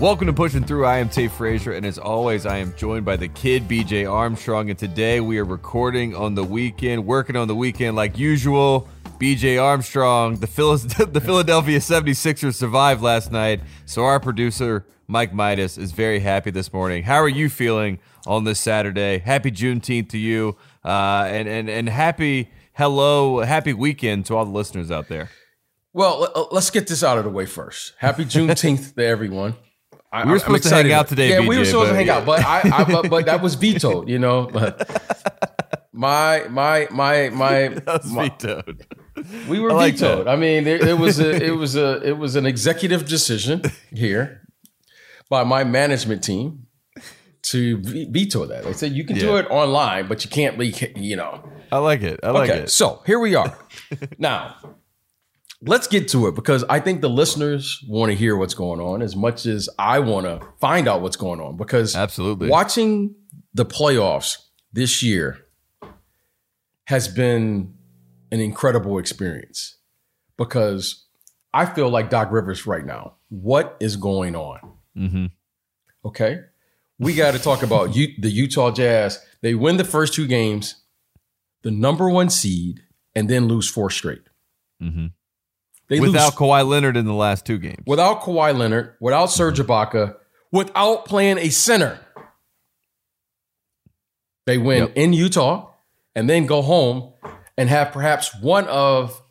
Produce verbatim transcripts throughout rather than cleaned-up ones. Welcome to Pushing Through. I am Tay Frazier, and as always, I am joined by the kid, B J Armstrong, and today we are recording on the weekend, working on the weekend like usual. B J Armstrong, the Philadelphia seventy-sixers survived last night, so our producer, Mike Midas, is very happy this morning. How are you feeling on this Saturday? Happy Juneteenth to you, uh, and, and, and happy hello, happy weekend to all the listeners out there. Well, let's get this out of the way first. Happy Juneteenth to everyone. I, we were supposed to hang out today, yeah, B J, we were supposed but, to hang yeah. out, but I, I but, but that was vetoed, you know. But my my my my that was my, vetoed. We were I like vetoed. That. I mean, there, there was a, it was a it was an executive decision here by my management team to veto that. They said you can yeah. do it online, but you can't be, you know. I like it. I like okay, it. So here we are. Now, let's get to it because I think the listeners want to hear what's going on as much as I want to find out what's going on. Because absolutely, watching the playoffs this year has been an incredible experience because I feel like Doc Rivers right now. What is going on? Mm-hmm. Okay. We got to talk about U- the Utah Jazz. They win the first two games, the number one seed, and then lose four straight. Mm-hmm. They without lose, Kawhi Leonard in the last two games. Without Kawhi Leonard, without Serge Ibaka, without playing a center. They win yep. in Utah and then go home and have perhaps one of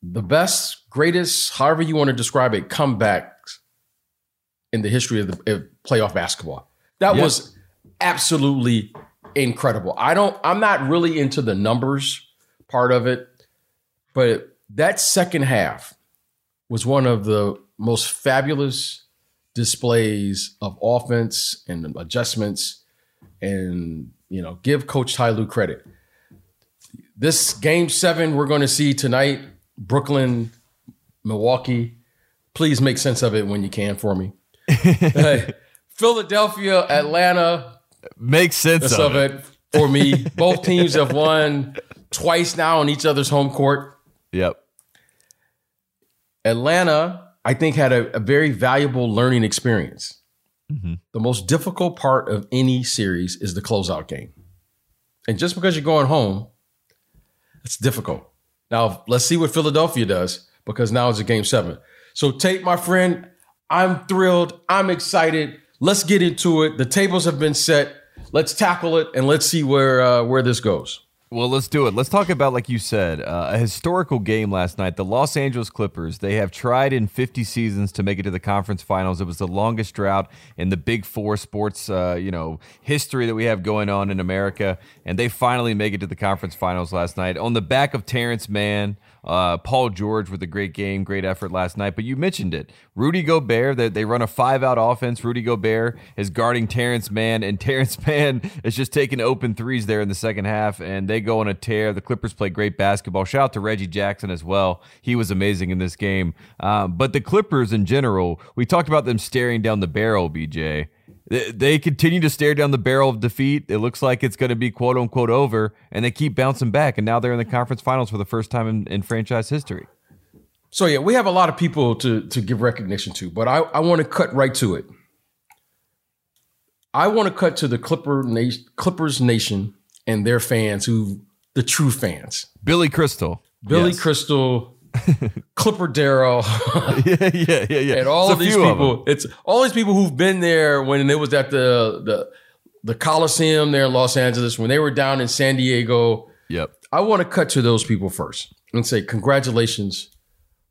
the best, greatest, however you want to describe it, comebacks in the history of the of playoff basketball. That yep. was absolutely incredible. I don't, I'm not really into the numbers part of it, but that second half was one of the most fabulous displays of offense and adjustments. And, you know, give Coach Ty Lue credit. This game seven we're going to see tonight, Brooklyn, Milwaukee. Please make sense of it when you can for me. Hey, Philadelphia, Atlanta. Make sense of it. it for me. Both teams have won twice now on each other's home court. Yep. Atlanta, I think, had a, a very valuable learning experience. Mm-hmm. The most difficult part of any series is the closeout game. And just because you're going home, it's difficult. Now, let's see what Philadelphia does, because now it's a game seven. So, Tate, my friend, I'm thrilled. I'm excited. Let's get into it. The tables have been set. Let's tackle it, and let's see where uh, where this goes. Well, let's do it. Let's talk about, like you said, uh, a historical game last night. The Los Angeles Clippers, they have tried in fifty seasons to make it to the conference finals. It was the longest drought in the Big Four sports, uh, you know, history that we have going on in America. And they finally make it to the conference finals last night on the back of Terrence Mann. Uh, Paul George with a great game, great effort last night. But you mentioned it. Rudy Gobert, they, they run a five-out offense. Rudy Gobert is guarding Terrence Mann, and Terrence Mann is just taking open threes there in the second half, and they go on a tear. The Clippers play great basketball. Shout out to Reggie Jackson as well. He was amazing in this game. Um, but the Clippers in general, we talked about them staring down the barrel, B J. They, they continue to stare down the barrel of defeat. It looks like it's going to be quote-unquote over, and they keep bouncing back, and now they're in the conference finals for the first time in, in franchise history. So, yeah, we have a lot of people to, to give recognition to, but I, I want to cut right to it. I want to cut to the Clipper Na- Clippers Nation and their fans, who the true fans. Billy Crystal. Billy yes. Crystal. Clipper Darrow, yeah, yeah, yeah, yeah, and all of these people. Of it's all these people who've been there when it was at the the the Coliseum there in Los Angeles, when they were down in San Diego. Yep. I want to cut to those people first and say congratulations,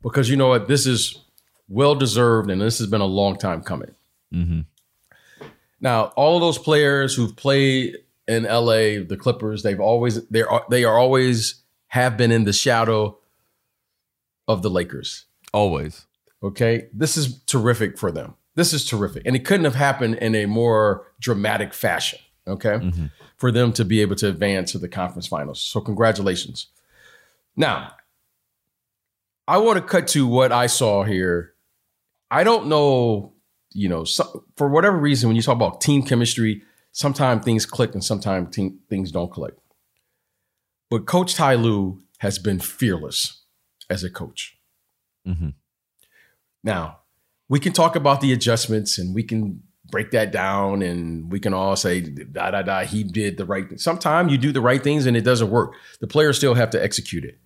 because you know what, this is well deserved, and this has been a long time coming. Mm-hmm. Now, all of those players who've played in L A, the Clippers, they've always they are they are always have been in the shadow of the Lakers. Always. Okay. This is terrific for them. This is terrific. And it couldn't have happened in a more dramatic fashion. Okay. Mm-hmm. For them to be able to advance to the conference finals. So congratulations. Now, I want to cut to what I saw here. I don't know, you know, so, for whatever reason, when you talk about team chemistry, sometimes things click and sometimes team, things don't click. But Coach Ty Lue has been fearless as a coach. Mm-hmm. Now, we can talk about the adjustments and we can break that down and we can all say, da, da, da, he did the right thing. Sometimes you do the right things and it doesn't work. The players still have to execute it.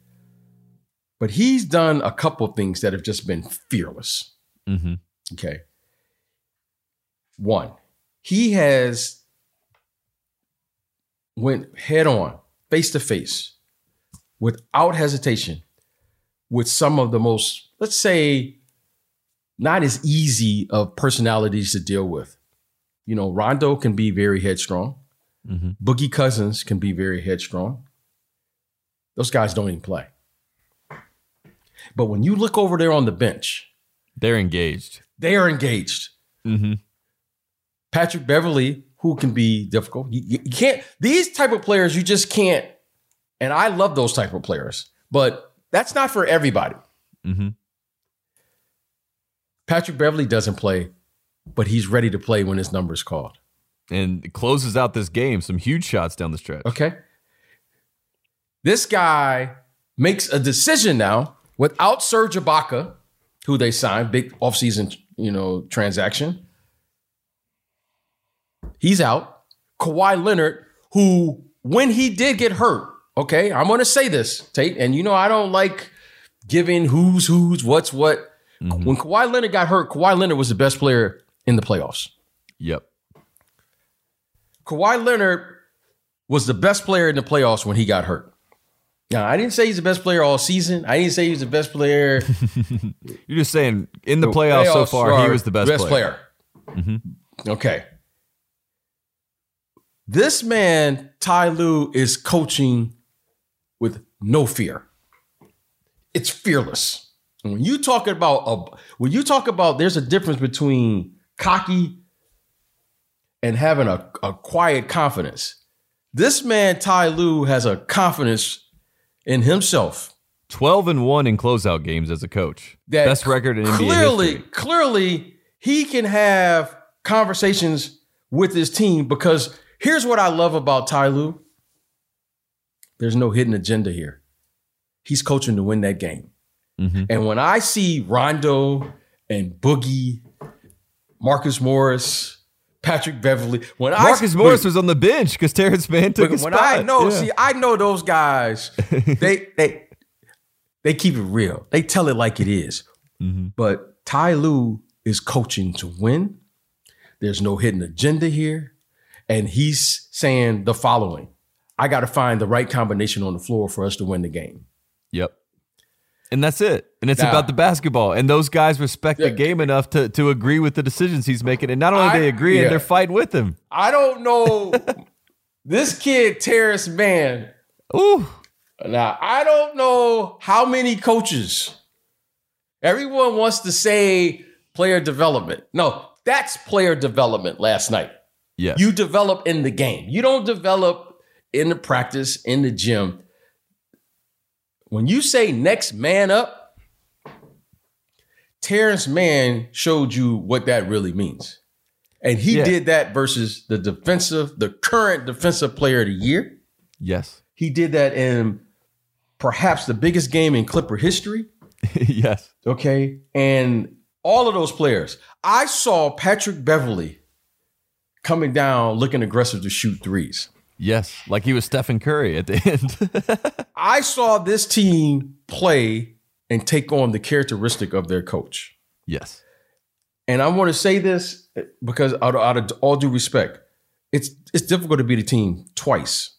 But he's done a couple of things that have just been fearless. Mm-hmm. Okay. One, he has went head on, face to face, without hesitation, with some of the most, let's say, not as easy of personalities to deal with. You know, Rondo can be very headstrong. Mm-hmm. Boogie Cousins can be very headstrong. Those guys don't even play. But when you look over there on the bench, they're engaged. They are engaged. Mm-hmm. Patrick Beverley, who can be difficult. You, you can't, these type of players, you just can't. And I love those type of players, but that's not for everybody. Mm-hmm. Patrick Beverley doesn't play, but he's ready to play when his number is called. And it closes out this game, some huge shots down the stretch. Okay. This guy makes a decision now without Serge Ibaka, who they signed, big offseason, you know, transaction. He's out. Kawhi Leonard, who when he did get hurt, okay, I'm going to say this, Tate, and you know I don't like giving who's who's, what's what. Mm-hmm. When Kawhi Leonard got hurt, Kawhi Leonard was the best player in the playoffs. Yep. Kawhi Leonard was the best player in the playoffs when he got hurt. Now, I didn't say he's the best player all season. I didn't say he was the best player. You're just saying in the, the playoffs, playoffs so far, he was the best, best player. player. Mm-hmm. Okay. This man, Ty Lue, is coaching with no fear. It's fearless. And when you talk about a, when you talk about, there's a difference between cocky and having a, a quiet confidence. This man, Ty Lue, has a confidence in himself. twelve and one in closeout games as a coach. That best record in N B A clearly, history. Clearly, he can have conversations with his team because here's what I love about Ty Lue. There's no hidden agenda here. He's coaching to win that game. Mm-hmm. And when I see Rondo and Boogie, Marcus Morris, Patrick Beverley. When Marcus I, Morris when, was on the bench because Terrence Mann took his when spot. I know, yeah. see, I know those guys. they they they keep it real. They tell it like it is. Mm-hmm. But Ty Lue is coaching to win. There's no hidden agenda here, and he's saying the following: I got to find the right combination on the floor for us to win the game. Yep. And that's it. And it's now, about the basketball. And those guys respect yeah. the game enough to, to agree with the decisions he's making. And not only I, they agree, yeah. and they're fighting with him. I don't know. This kid, Terrence Mann. Ooh. Now, I don't know how many coaches. Everyone wants to say player development. No, that's player development last night. Yeah. You develop in the game. You don't develop in the practice, in the gym. When you say next man up, Terrence Mann showed you what that really means. And he yeah. did that versus the defensive, the current defensive player of the year. Yes. He did that in perhaps the biggest game in Clipper history. Yes. Okay. And all of those players. I saw Patrick Beverley coming down looking aggressive to shoot threes. Yes, like he was Stephen Curry at the end. I saw this team play and take on the characteristic of their coach. Yes. And I want to say this because out of, out of all due respect, it's it's difficult to beat a team twice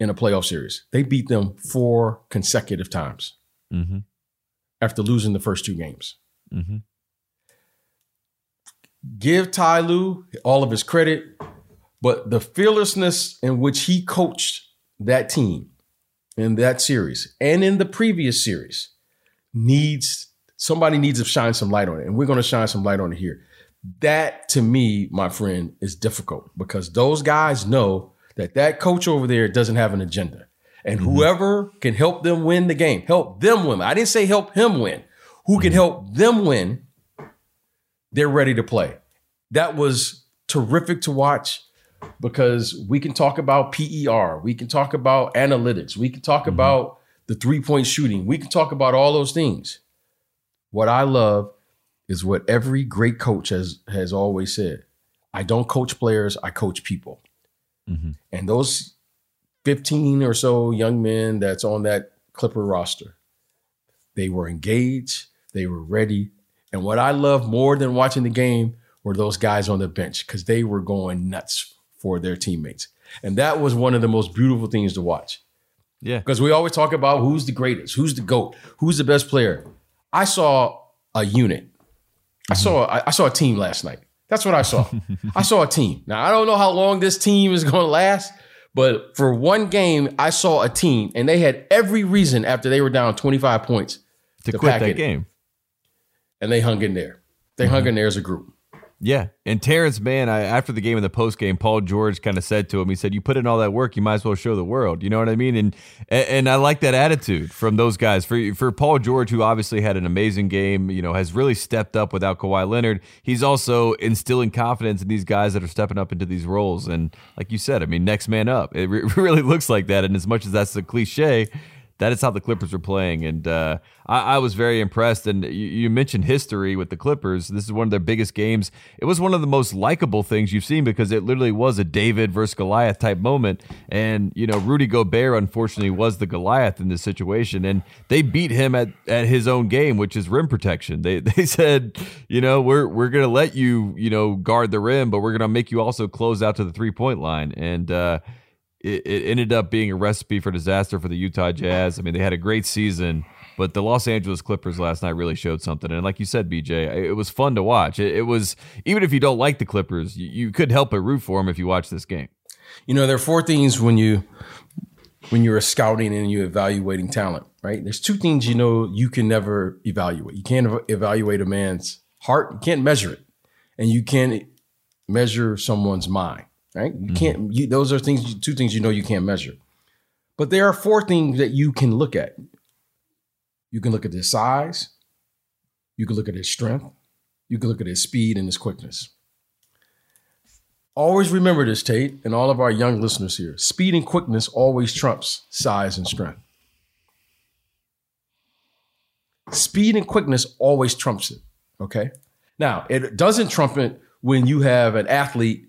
in a playoff series. They beat them four consecutive times mm-hmm. after losing the first two games. Mm-hmm. Give Ty Lue all of his credit. But the fearlessness in which he coached that team in that series and in the previous series needs, somebody needs to shine some light on it. And we're going to shine some light on it here. That, to me, my friend, is difficult because those guys know that that coach over there doesn't have an agenda. And mm-hmm. whoever can help them win the game, help them win. I didn't say help him win. Who mm-hmm. can help them win, they're ready to play. That was terrific to watch. Because we can talk about P E R, we can talk about analytics, we can talk mm-hmm. about the three-point shooting, we can talk about all those things. What I love is what every great coach has has always said. I don't coach players, I coach people. Mm-hmm. And those fifteen or so young men that's on that Clipper roster, they were engaged, they were ready. And what I loved more than watching the game were those guys on the bench, because they were going nuts for their teammates. And that was one of the most beautiful things to watch. Yeah. Because we always talk about who's the greatest, who's the GOAT, who's the best player. I saw a unit. Mm-hmm. I saw I saw a team last night. That's what I saw. I saw a team. Now, I don't know how long this team is going to last, but for one game, I saw a team, and they had every reason after they were down twenty-five points to, to quit that game. And they hung in there. They mm-hmm. hung in there as a group. Yeah. And Terrence Mann, I, after the game in the postgame, Paul George kind of said to him, he said, you put in all that work, you might as well show the world. You know what I mean? And and I like that attitude from those guys. For for Paul George, who obviously had an amazing game, you know, has really stepped up without Kawhi Leonard, he's also instilling confidence in these guys that are stepping up into these roles. And like you said, I mean, next man up. It re- really looks like that. And as much as that's a cliche, that is how the Clippers are playing, and uh, I, I was very impressed. And you, you mentioned history with the Clippers. This is one of their biggest games. It was one of the most likable things you've seen, because it literally was a David versus Goliath type moment. And, you know, Rudy Gobert, unfortunately, was the Goliath in this situation, and they beat him at, at his own game, which is rim protection. They they said, you know, we're we're going to let you, you know, guard the rim, but we're going to make you also close out to the three-point line. And, uh It, it ended up being a recipe for disaster for the Utah Jazz. I mean, they had a great season, but the Los Angeles Clippers last night really showed something. And like you said, B J, it was fun to watch. It, it was, even if you don't like the Clippers, you, you could help but root for them if you watch this game. You know, there are four things when you when you're scouting and you're evaluating talent, right? There's two things you know you can never evaluate. You can't evaluate a man's heart. You can't measure it, and you can't measure someone's mind. Right? You can't, you, those are things, two things you know you can't measure. But there are four things that you can look at. You can look at his size. You can look at his strength. You can look at his speed and his quickness. Always remember this, Tate, and all of our young listeners here. Speed and quickness always trumps size and strength. Speed and quickness always trumps it. Okay. Now, it doesn't trump it when you have an athlete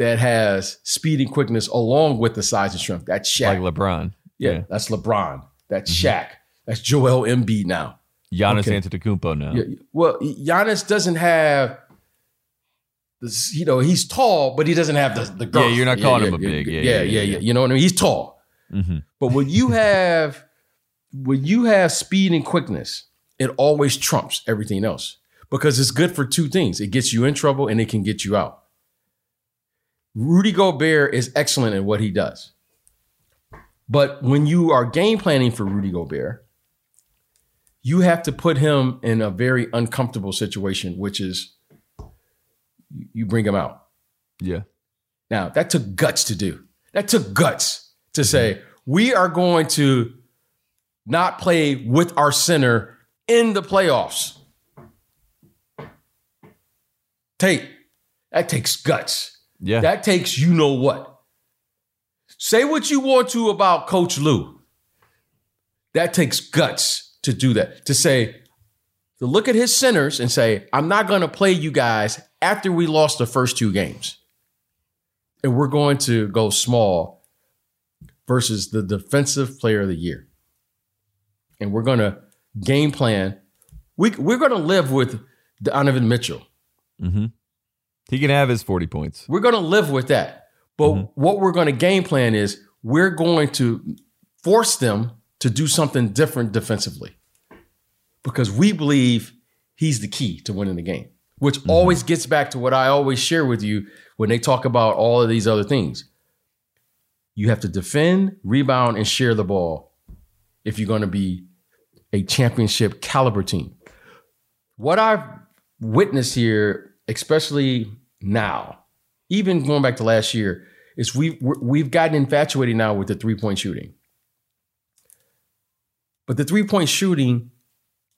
that has speed and quickness along with the size and strength. That's Shaq. Like LeBron. Yeah, yeah. That's LeBron. That's mm-hmm. Shaq. That's Joel Embiid now. Giannis okay. Antetokounmpo now. Yeah. Well, Giannis doesn't have, this, you know, he's tall, but he doesn't have the, the girth. Yeah, you're not calling yeah, him yeah, a big. Yeah yeah yeah, yeah, yeah, yeah. You know what I mean? He's tall. Mm-hmm. But when you have, when you have speed and quickness, it always trumps everything else, because it's good for two things. It gets you in trouble and it can get you out. Rudy Gobert is excellent at what he does. But when you are game planning for Rudy Gobert, you have to put him in a very uncomfortable situation, which is you bring him out. Yeah. Now, that took guts to do. That took guts to say, we are going to not play with our center in the playoffs. Take. That takes guts. Yeah. That takes you know what. Say what you want to about Coach Lue. That takes guts to do that. To say, to look at his centers and say, I'm not going to play you guys after we lost the first two games. And we're going to go small versus the defensive player of the year. And we're going to game plan. We, we're going to live with Donovan Mitchell. Mm-hmm. He can have his forty points. We're going to live with that. But mm-hmm. what we're going to game plan is we're going to force them to do something different defensively, because we believe he's the key to winning the game, which mm-hmm. always gets back to what I always share with you when they talk about all of these other things. You have to defend, rebound, and share the ball if you're going to be a championship caliber team. What I've witnessed here, especially now, even going back to last year, is we we've gotten infatuated now with the three-point shooting. But the three-point shooting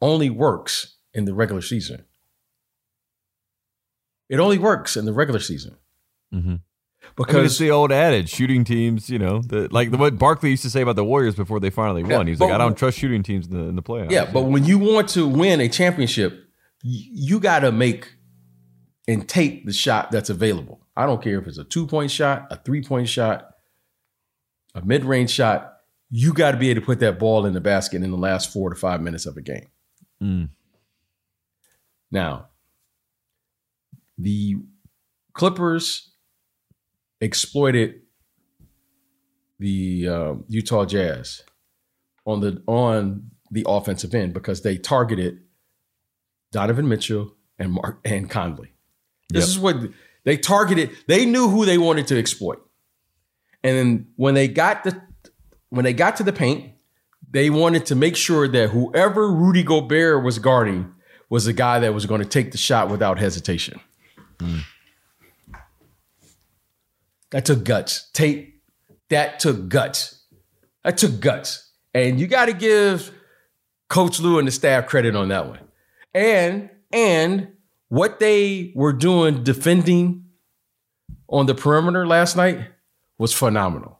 only works in the regular season. It only works in the regular season. Mm-hmm. Because I mean, it's the old adage, shooting teams, you know, the, like the, what Barkley used to say about the Warriors before they finally won. Yeah, He's but, like, I don't trust shooting teams in the, in the playoffs. Yeah, but when you want to win a championship, you got to make and take the shot that's available. I don't care if it's a two-point shot, a three-point shot, a mid-range shot. You got to be able to put that ball in the basket in the last four to five minutes of a game. Mm. Now, the Clippers exploited the uh, Utah Jazz on the on the offensive end because they targeted Donovan Mitchell and Mark and Conley. This yep. is what they targeted. They knew who they wanted to exploit, and then when they got the when they got to the paint, they wanted to make sure that whoever Rudy Gobert was guarding was the guy that was going to take the shot without hesitation. Mm. That took guts. Tate. That took guts. That took guts. And you got to give Coach Lue and the staff credit on that one. And and what they were doing defending on the perimeter last night was phenomenal.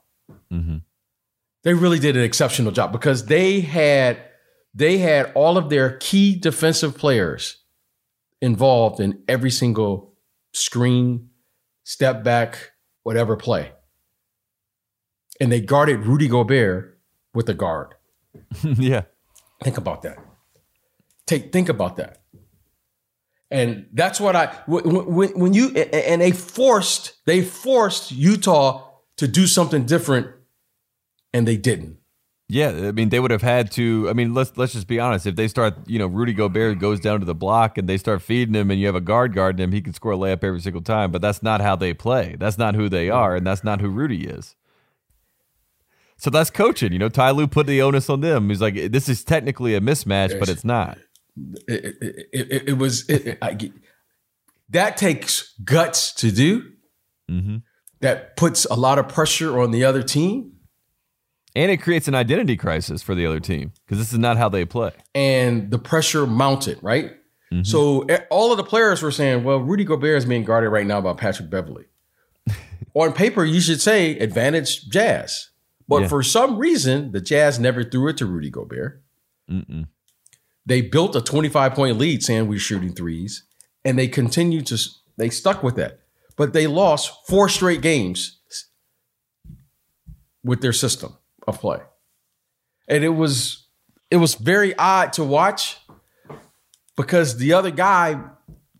Mm-hmm. They really did an exceptional job because they had they had all of their key defensive players involved in every single screen, step back, whatever play. And they guarded Rudy Gobert with a guard. Yeah. Think about that. Take think about that. And that's what I when, when you and they forced they forced Utah to do something different, and they didn't. Yeah, I mean they would have had to. I mean let's let's just be honest. If they start, you know, Rudy Gobert goes down to the block and they start feeding him, and you have a guard guarding him, he can score a layup every single time. But that's not how they play. That's not who they are, and that's not who Rudy is. So that's coaching. You know, Ty Lue put the onus on them. He's like, this is technically a mismatch, but it's not. It, it, it, it was it, I get, that takes guts to do. Mm-hmm. That puts a lot of pressure on the other team, and it creates an identity crisis for the other team because this is not how they play. And the pressure mounted, right? Mm-hmm. So all of the players were saying, "Well, Rudy Gobert is being guarded right now by Patrick Beverley." On paper, you should say advantage Jazz, but yeah. for some reason, the Jazz never threw it to Rudy Gobert. Mm-mm. They built a twenty-five point lead saying we're shooting threes, and they continued to, they stuck with that. But they lost four straight games with their system of play. And it was, it was very odd to watch because the other guy,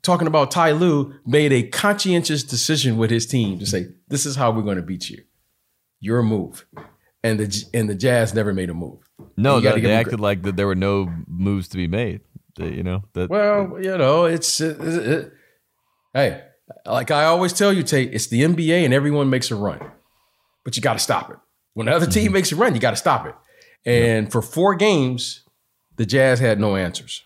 talking about Ty Lue, made a conscientious decision with his team to say, this is how we're going to beat you. Your move. And the and the Jazz never made a move. No, that, they acted gr- like that there were no moves to be made. That, you know. That, well, you know, it's it, it, it, hey, like I always tell you, Tate, it's the N B A and everyone makes a run, but you got to stop it. When the other team mm-hmm. makes a run, you got to stop it. And yeah. for four games, the Jazz had no answers.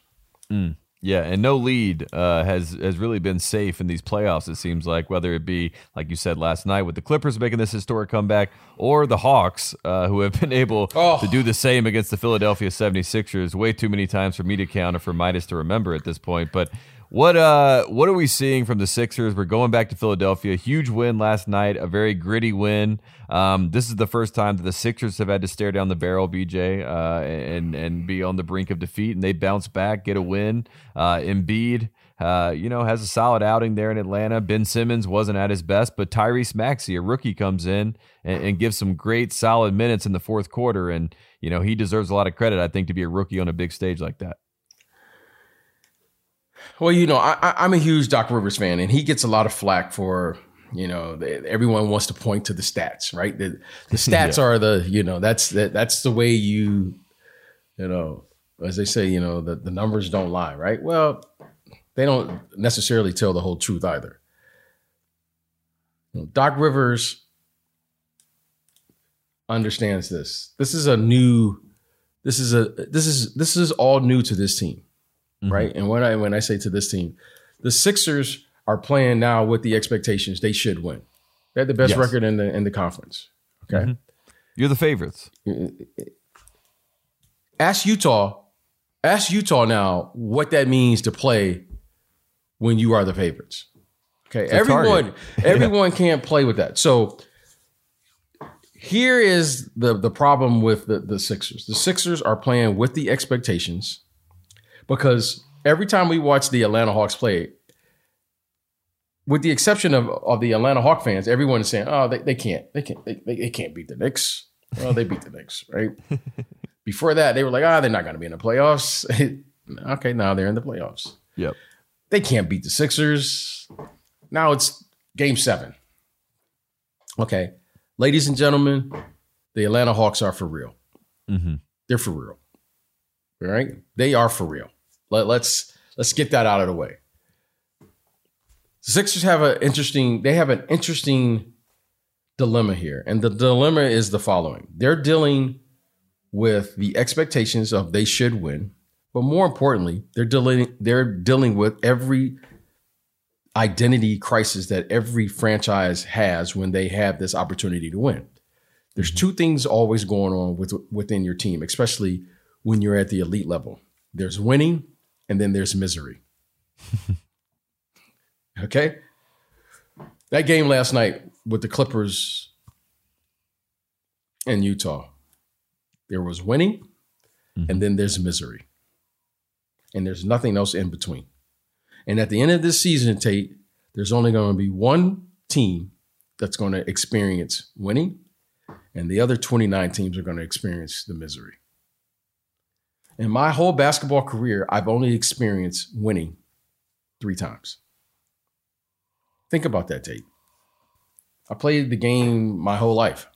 Mm. Yeah, and no lead uh, has has really been safe in these playoffs, it seems like, whether it be, like you said last night, with the Clippers making this historic comeback, or the Hawks, uh, who have been able oh. to do the same against the Philadelphia seventy-sixers way too many times for me to count or for Midas to remember at this point. But what uh, what are we seeing from the Sixers? We're going back to Philadelphia. Huge win last night, a very gritty win. Um, this is the first time that the Sixers have had to stare down the barrel, B J, uh, and and be on the brink of defeat. And they bounce back, get a win. Uh, Embiid, uh, you know, has a solid outing there in Atlanta. Ben Simmons wasn't at his best, but Tyrese Maxey, a rookie, comes in and, and gives some great, solid minutes in the fourth quarter. And you know, he deserves a lot of credit, I think, to be a rookie on a big stage like that. Well, you know, I, I'm a huge Doc Rivers fan, and he gets a lot of flack for, you know, the, everyone wants to point to the stats, right? The, the stats yeah. are the, you know, that's the, that's the way you, you know, as they say, you know, the, the numbers don't lie, right? Well, they don't necessarily tell the whole truth either. You know, Doc Rivers understands this. This is a new, this is a, this is, this is all new to this team. Right. And when I when I say to this team, the Sixers are playing now with the expectations they should win. They had the best yes. record in the in the conference. Okay. Mm-hmm. You're the favorites. Ask Utah. Ask Utah now what that means to play when you are the favorites. Okay. It's everyone yeah. everyone can't play with that. So here is the, the problem with the, the Sixers. The Sixers are playing with the expectations. Because every time we watch the Atlanta Hawks play, with the exception of, of the Atlanta Hawk fans, everyone is saying, oh, they, they can't, they can't, they, they can't beat the Knicks. Well, they beat the Knicks, right? Before that, they were like, ah, oh, they're not going to be in the playoffs. Okay, now they're in the playoffs. Yep. They can't beat the Sixers. Now it's game seven. Okay. Ladies and gentlemen, the Atlanta Hawks are for real. Mm-hmm. They're for real. All right? They are for real. Let, let's let's get that out of the way. The Sixers have an interesting, they have an interesting dilemma here. And the dilemma is the following. They're dealing with the expectations of they should win. But more importantly, they're dealing, they're dealing with every identity crisis that every franchise has when they have this opportunity to win. There's two things always going on with, within your team, especially when you're at the elite level. There's winning, and then there's misery. Okay? That game last night with the Clippers and Utah, there was winning, mm-hmm. and then there's misery. And there's nothing else in between. And at the end of this season, Tate, there's only going to be one team that's going to experience winning, and the other twenty-nine teams are going to experience the misery. In my whole basketball career, I've only experienced winning three times. Think about that, Tate. I played the game my whole life.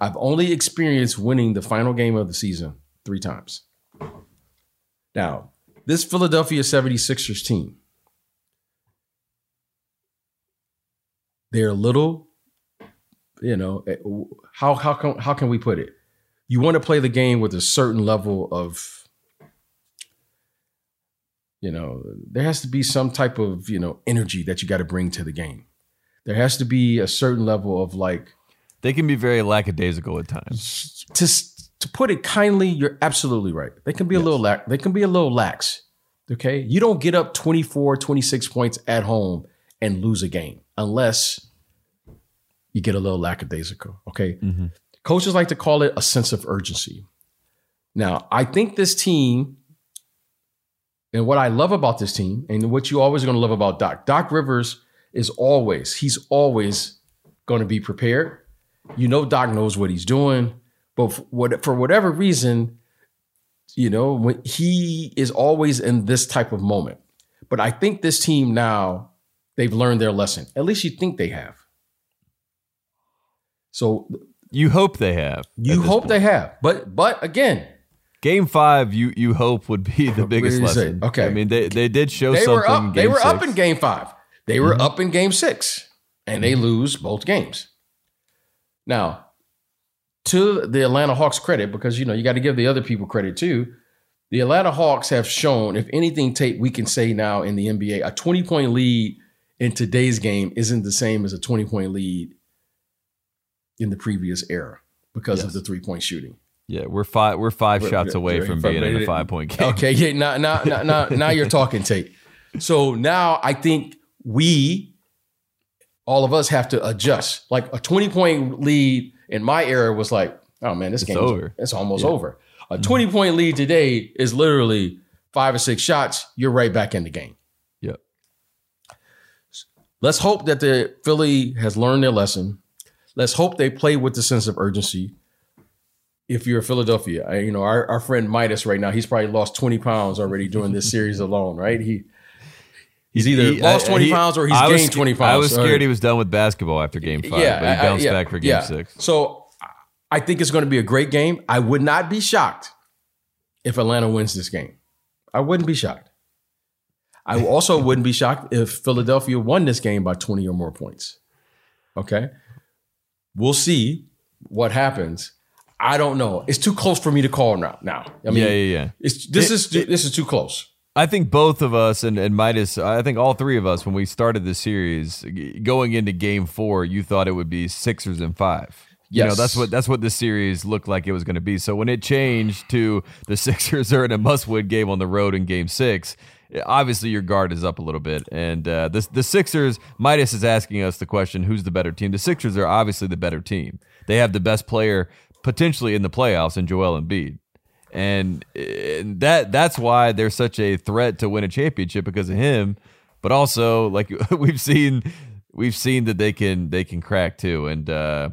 I've only experienced winning the final game of the season three times. Now, this Philadelphia seventy-sixers team, they're little, you know, how how can, how can we put it? You want to play the game with a certain level of, you know, there has to be some type of, you know, energy that you got to bring to the game. There has to be a certain level of like. They can be very lackadaisical at times. To, To put it kindly, you're absolutely right. They can be yes. a little lax. They can be a little lax. Okay. You don't get up twenty-four, twenty-six points at home and lose a game unless you get a little lackadaisical. Okay. Mm-hmm. Coaches like to call it a sense of urgency. Now, I think this team, and what I love about this team, and what you always going to love about Doc, Doc Rivers is always, he's always going to be prepared. You know, Doc knows what he's doing. But for whatever reason, you know, he is always in this type of moment. But I think this team now, they've learned their lesson. At least you think they have. So you hope they have. You hope point. they have. But but again. Game five, you you hope would be the biggest lesson. Okay. I mean, they, they did show they something. Were up, they were six. up in game five. They were mm-hmm. up in game six. And they lose both games. Now, to the Atlanta Hawks credit, because, you know, you got to give the other people credit too. The Atlanta Hawks have shown, if anything, Tate, we can say now in the N B A, a twenty-point lead in today's game isn't the same as a twenty-point lead in the previous era because yes. of the three-point shooting. Yeah, we're five we're five we're, shots we're, away we're from being in a five-point game. Okay, yeah, now, now, now, now, now you're talking, Tate. So now I think we, all of us, have to adjust. Like a twenty-point lead in my era was like, oh man, this game over. It's almost yeah. over. A twenty-point lead today is literally five or six shots. You're right back in the game. Yep. Let's hope that the Philly has learned their lesson. Let's hope they play with the sense of urgency. If you're Philadelphia, I, you know, our, our friend Midas right now, he's probably lost twenty pounds already during this series alone, right? He He's either he, lost twenty he, pounds or he's I gained was, twenty pounds. I was scared he was done with basketball after game five, yeah, but he bounced I, yeah, back for game yeah. six. So I think it's going to be a great game. I would not be shocked if Atlanta wins this game. I wouldn't be shocked. I also wouldn't be shocked if Philadelphia won this game by twenty or more points. Okay? We'll see what happens. I don't know. It's too close for me to call now. Now, I mean, yeah, yeah, yeah. It's, this, it, is, it, this is too close. I think both of us and, and Midas, I think all three of us, when we started the series, going into game four, you thought it would be Sixers and five. Yes. You know, that's what that's what the series looked like it was going to be. So when it changed to the Sixers are in a must-win game on the road in game six, obviously your guard is up a little bit. And uh, the, the Sixers, Midas is asking us the question, who's the better team? The Sixers are obviously the better team. They have the best player potentially in the playoffs in Joel Embiid. And, and that that's why they're such a threat to win a championship, because of him. But also, like we've seen, we've seen that they can they can crack too. And uh,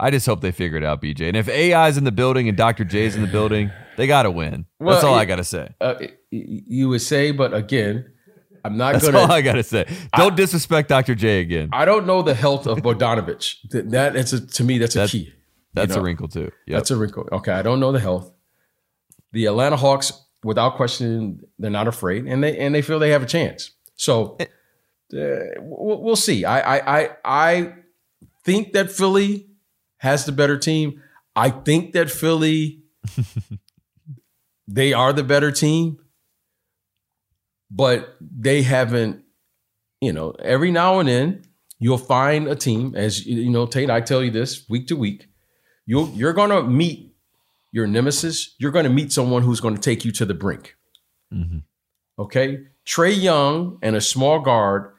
I just hope they figure it out, B J. And if A I's in the building and Doctor J's in the building, they got to win. Well, that's all it, I got to say. Uh, it, you would say, but again, I'm not going to. That's all I got to say. Don't I, disrespect Doctor J again. I don't know the health of Bogdanovich. that, that is a, to me, that's a that's, key. That's you know? a wrinkle too. Yep. That's a wrinkle. Okay, I don't know the health. The Atlanta Hawks, without question, they're not afraid, and they and they feel they have a chance. So uh, we'll, we'll see. I, I I I think that Philly has the better team. I think that Philly, they are the better team, but they haven't. You know, every now and then you'll find a team, as you know, Tate. I tell you this week to week, you you're gonna meet. Your nemesis, you're going to meet someone who's going to take you to the brink. Mm-hmm. Okay? Trae Young and a small guard,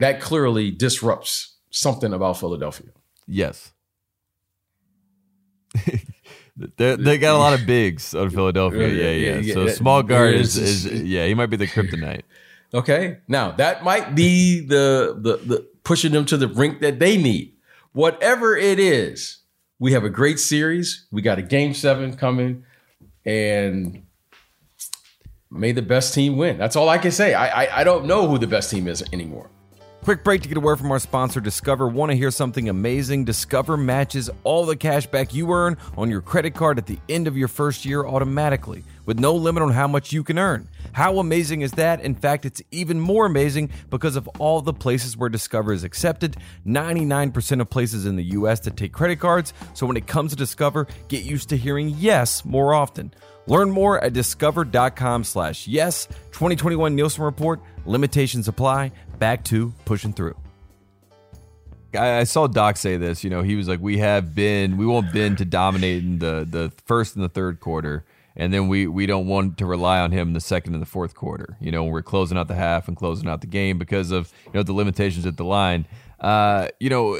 that clearly disrupts something about Philadelphia. Yes. They got a lot of bigs on Philadelphia. Yeah, yeah. yeah, yeah. So that, small guard is, is, yeah, he might be the kryptonite. Okay? Now, that might be the, the, the pushing them to the brink that they need. Whatever it is, we have a great series. We got a game seven coming, and may the best team win. That's all I can say. I, I I don't know who the best team is anymore. Quick break to get a word from our sponsor, Discover. Want to hear something amazing? Discover matches all the cash back you earn on your credit card at the end of your first year automatically, with no limit on how much you can earn. How amazing is that? In fact, it's even more amazing because of all the places where Discover is accepted. ninety-nine percent of places in the U S that take credit cards. So when it comes to Discover, get used to hearing yes more often. Learn more at discover.com slash yes. twenty twenty-one Nielsen Report. Limitations apply. Back to pushing through. I saw Doc say this. You know, he was like, we have been, we want Ben to dominate in the, the first and the third quarter. And then we we don't want to rely on him in the second and the fourth quarter. You know, when we're closing out the half and closing out the game because of, you know, the limitations at the line. Uh, you know,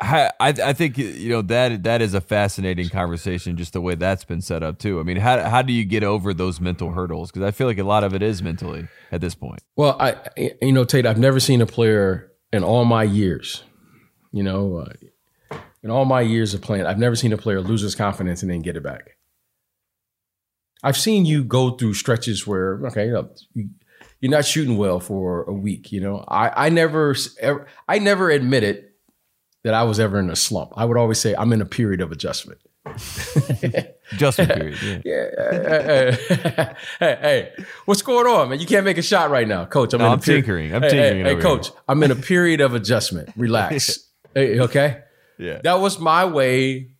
I I think, you know, that that is a fascinating conversation, just the way that's been set up too. I mean, how how do you get over those mental hurdles? Because I feel like a lot of it is mentally at this point. Well, I you know, Tate, I've never seen a player in all my years, you know, uh, in all my years of playing, I've never seen a player lose his confidence and then get it back. I've seen you go through stretches where, okay, you know, you're not shooting well for a week. You know, I, I never, ever, I never admitted that I was ever in a slump. I would always say I'm in a period of adjustment. Adjustment period. Yeah. yeah. Hey, hey, hey, what's going on, man? You can't make a shot right now, Coach. I'm, no, in I'm a peri- tinkering. I'm hey, tinkering. Hey, hey Coach, here. I'm in a period of adjustment. Relax. Hey, okay. Yeah. That was my way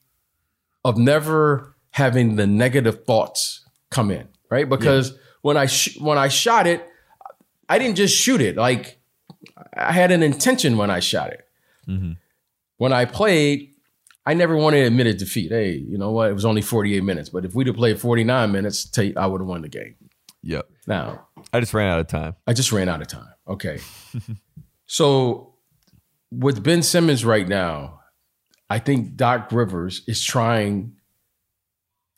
of never having the negative thoughts come in, right? Because yeah. when I sh- when I shot it, I didn't just shoot it. Like, I had an intention when I shot it. Mm-hmm. When I played, I never wanted to admit defeat. Hey, you know what? It was only forty-eight minutes. But if we'd have played forty-nine minutes, Tate, I would have won the game. Yep. Now, I just ran out of time. I just ran out of time. Okay. So with Ben Simmons right now, I think Doc Rivers is trying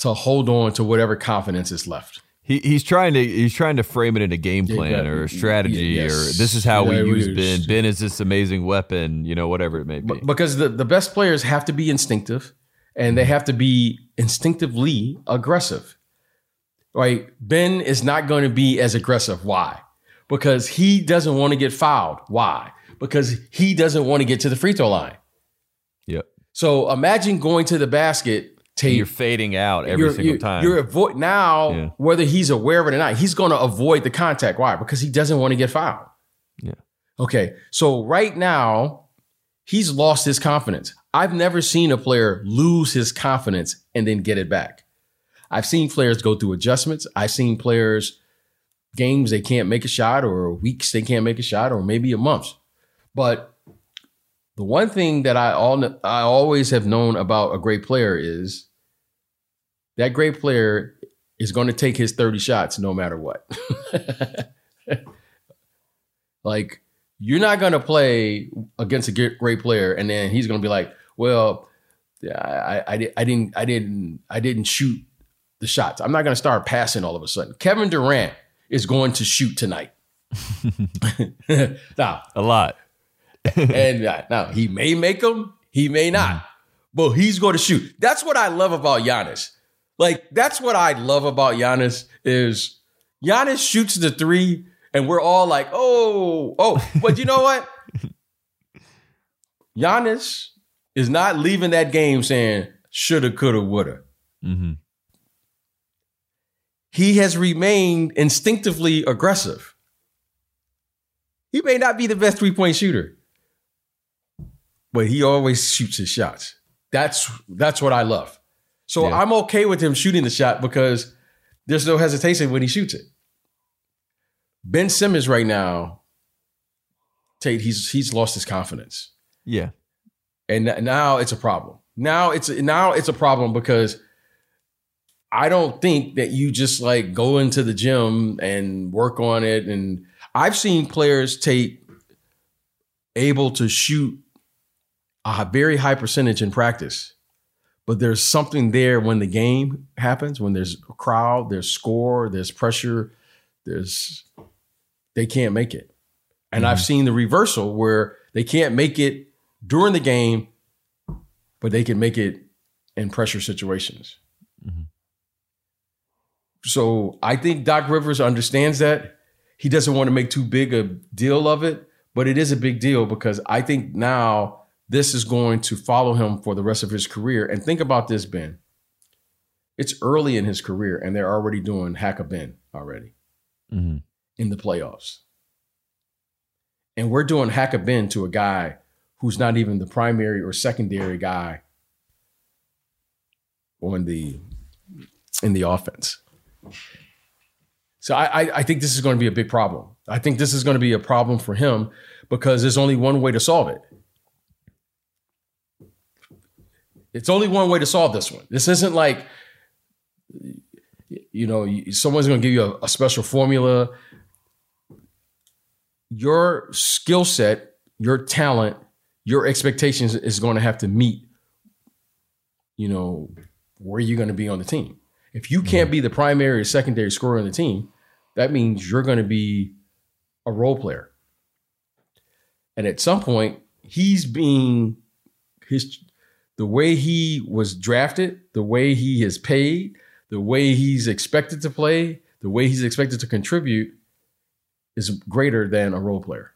to hold on to whatever confidence is left. He he's trying to he's trying to frame it in a game plan yeah, or a strategy yeah, yes. or this is how yeah, we use Ben. Ben is this amazing weapon, you know, whatever it may be. Because the, the best players have to be instinctive, and they have to be instinctively aggressive. Right? Ben is not going to be as aggressive. Why? Because he doesn't want to get fouled. Why? Because he doesn't want to get to the free throw line. Yep. So imagine going to the basket. Tate, you're fading out every you're, single you're, time. You're avo- now, yeah. whether he's aware of it or not, he's going to avoid the contact. Why? Because he doesn't want to get fouled. Yeah. Okay. So right now, he's lost his confidence. I've never seen a player lose his confidence and then get it back. I've seen players go through adjustments. I've seen players, games they can't make a shot, or weeks they can't make a shot, or maybe a month. But the one thing that I all I always have known about a great player is that great player is going to take his thirty shots no matter what. Like, you're not going to play against a great player and then he's going to be like, well, yeah, I, I, I didn't, I didn't, I didn't shoot the shots. I'm not going to start passing all of a sudden. Kevin Durant is going to shoot tonight. Now, a lot. And uh, now he may make them, he may not, but he's going to shoot. That's what I love about Giannis. Like, that's what I love about Giannis is Giannis shoots the three and we're all like, oh, oh, but you know what? Giannis is not leaving that game saying shoulda, coulda, woulda. Mm-hmm. He has remained instinctively aggressive. He may not be the best three-point shooter, but he always shoots his shots. That's that's what I love. So yeah. I'm okay with him shooting the shot because there's no hesitation when he shoots it. Ben Simmons right now, Tate, he's he's lost his confidence. Yeah. And now it's a problem. Now it's now it's a problem because I don't think that you just like go into the gym and work on it. And I've seen players take able to shoot a very high percentage in practice, but there's something there when the game happens, when there's a crowd, there's score, there's pressure, there's they can't make it. And mm-hmm. I've seen the reversal where they can't make it during the game, but they can make it in pressure situations. Mm-hmm. So I think Doc Rivers understands that. He doesn't want to make too big a deal of it, but it is a big deal because I think now this is going to follow him for the rest of his career. And think about this, Ben. It's early in his career, and they're already doing Hack a Ben already mm-hmm. in the playoffs. And we're doing Hack a Ben to a guy who's not even the primary or secondary guy on the in the offense. So I, I, I think this is going to be a big problem. I think this is going to be a problem for him because there's only one way to solve it. It's only one way to solve this one. This isn't like, you know, someone's going to give you a, a special formula. Your skill set, your talent, your expectations is going to have to meet, you know, where you're going to be on the team. If you can't be the primary or secondary scorer on the team, that means you're going to be a role player. And at some point, he's being his the way he was drafted, the way he is paid, the way he's expected to play, the way he's expected to contribute is greater than a role player.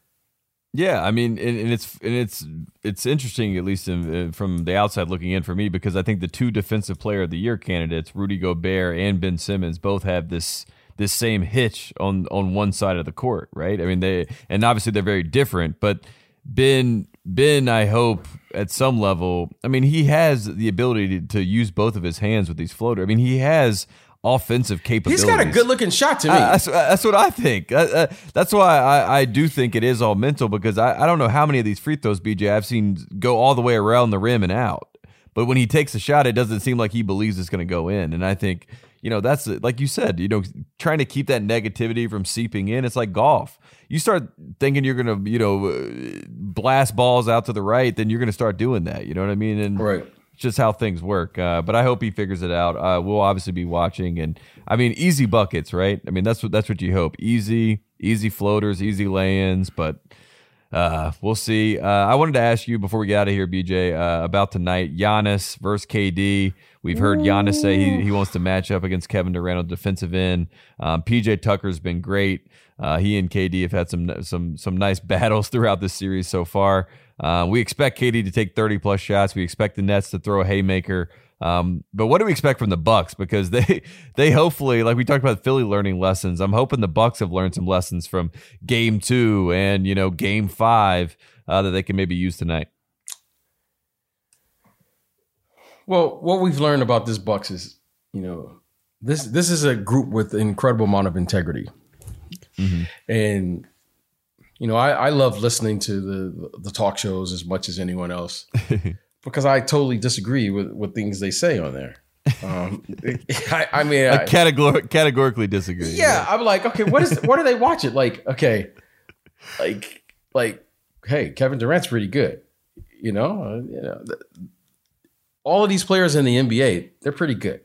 Yeah, I mean, and, and it's and it's it's interesting, at least in, uh, from the outside looking in for me, because I think the two Defensive Player of the Year candidates, Rudy Gobert and Ben Simmons, both have this this same hitch on on one side of the court, right? I mean, they and obviously they're very different, but Ben Ben, I hope at some level, I mean, he has the ability to, to use both of his hands with these floaters. I mean, he has offensive capabilities. He's got a good looking shot to me. I, that's, that's what I think. I, I, that's why I, I do think it is all mental because I, I don't know how many of these free throws, B J, I've seen go all the way around the rim and out. But when he takes a shot, it doesn't seem like he believes it's going to go in. And I think, you know, that's like you said, you know, trying to keep that negativity from seeping in. It's like golf. You start thinking you're going to, you know, blast balls out to the right, then you're going to start doing that. You know what I mean? And right. Just how things work. Uh, but I hope he figures it out. Uh, we'll obviously be watching. And I mean, easy buckets, right? I mean, that's what, that's what you hope. Easy, easy floaters, easy lay-ins, but uh, we'll see. Uh, I wanted to ask you before we get out of here, B J, uh, about tonight, Giannis versus K D. We've heard Giannis say he, he wants to match up against Kevin Durant on defensive end. Um, P J Tucker's been great. Uh, he and K D have had some, some, some nice battles throughout this series so far. Uh, we expect K D to take thirty plus shots. We expect the Nets to throw a haymaker. Um, but what do we expect from the Bucks? Because they they hopefully, like we talked about Philly learning lessons, I'm hoping the Bucks have learned some lessons from game two and, you know, game five uh, that they can maybe use tonight. Well, what we've learned about this Bucks is, you know, this this is a group with an incredible amount of integrity. Mm-hmm. And you know, I, I love listening to the the talk shows as much as anyone else because I totally disagree with, with things they say on there. Um, I, I mean, I, I categor- categorically disagree. Yeah, yeah, I'm like, okay, what is what do they watch it like? Okay, like like hey, Kevin Durant's pretty good. You know, uh, you know, th- all of these players in the N B A, they're pretty good.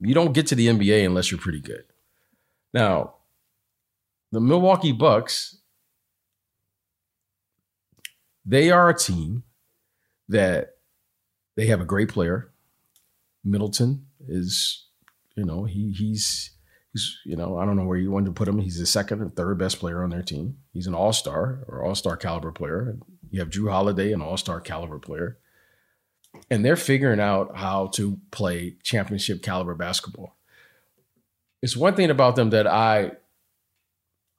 You don't get to the N B A unless you're pretty good. Now, the Milwaukee Bucks, they are a team that they have a great player. Middleton is, you know, he he's, he's, you know, I don't know where you wanted to put him. He's the second or third best player on their team. He's an all-star or all-star caliber player. You have Drew Holiday, an all-star caliber player. And they're figuring out how to play championship caliber basketball. It's one thing about them that I,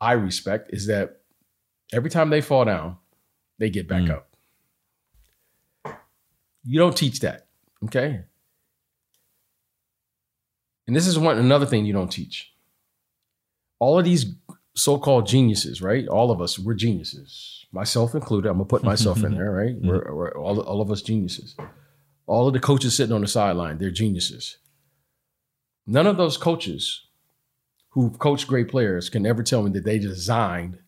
I respect is that every time they fall down, they get back mm. up. You don't teach that, okay? And this is one another thing you don't teach. All of these so-called geniuses, right? All of us, we're geniuses. Myself included. I'm going to put myself in there, right? Mm. We're, we're all, all of us geniuses. All of the coaches sitting on the sideline, they're geniuses. None of those coaches who've coached great players can ever tell me that they designed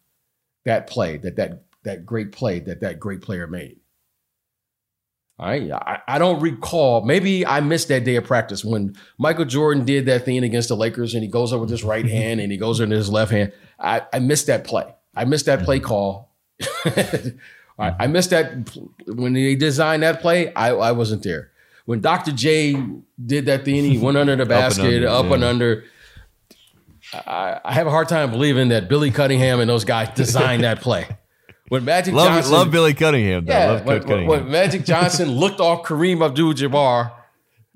that play, that that that great play that that great player made. All right? I, I don't recall. Maybe I missed that day of practice when Michael Jordan did that thing against the Lakers and he goes over with his right hand and he goes into his left hand. I, I missed that play. I missed that play call. All right. I missed that. When they designed that play, I, I wasn't there. When Doctor J did that thing, he went under the basket, up and under. Up yeah. and under I, I have a hard time believing that Billy Cunningham and those guys designed that play. When Magic love, Johnson, love Billy Cunningham. Though. Yeah, love when, Cunningham. When Magic Johnson looked off Kareem Abdul-Jabbar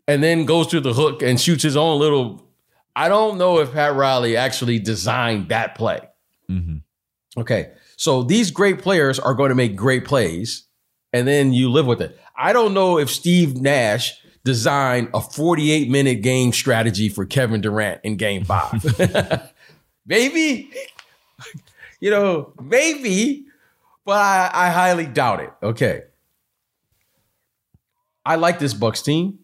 and then goes through the hook and shoots his own little. I don't know if Pat Riley actually designed that play. Mm-hmm. Okay, so these great players are going to make great plays, and then you live with it. I don't know if Steve Nash design a forty-eight minute game strategy for Kevin Durant in game five. Maybe, you know, maybe, but I, I highly doubt it. Okay. I like this Bucks team.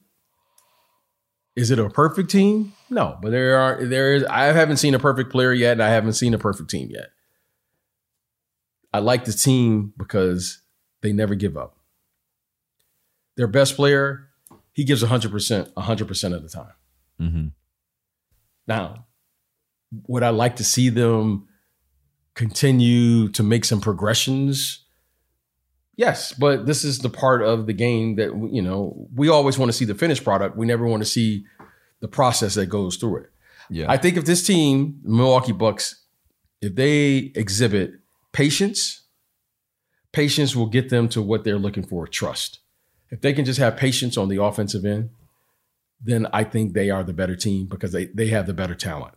Is it a perfect team? No, but there are, there is, I haven't seen a perfect player yet. And I haven't seen a perfect team yet. I like the team because they never give up. Their best player, he gives one hundred percent, one hundred percent of the time. Mm-hmm. Now, would I like to see them continue to make some progressions? Yes, but this is the part of the game that, you know, we always want to see the finished product. We never want to see the process that goes through it. Yeah. I think if this team, Milwaukee Bucks, if they exhibit patience, patience will get them to what they're looking for, trust. If they can just have patience on the offensive end, then I think they are the better team because they, they have the better talent.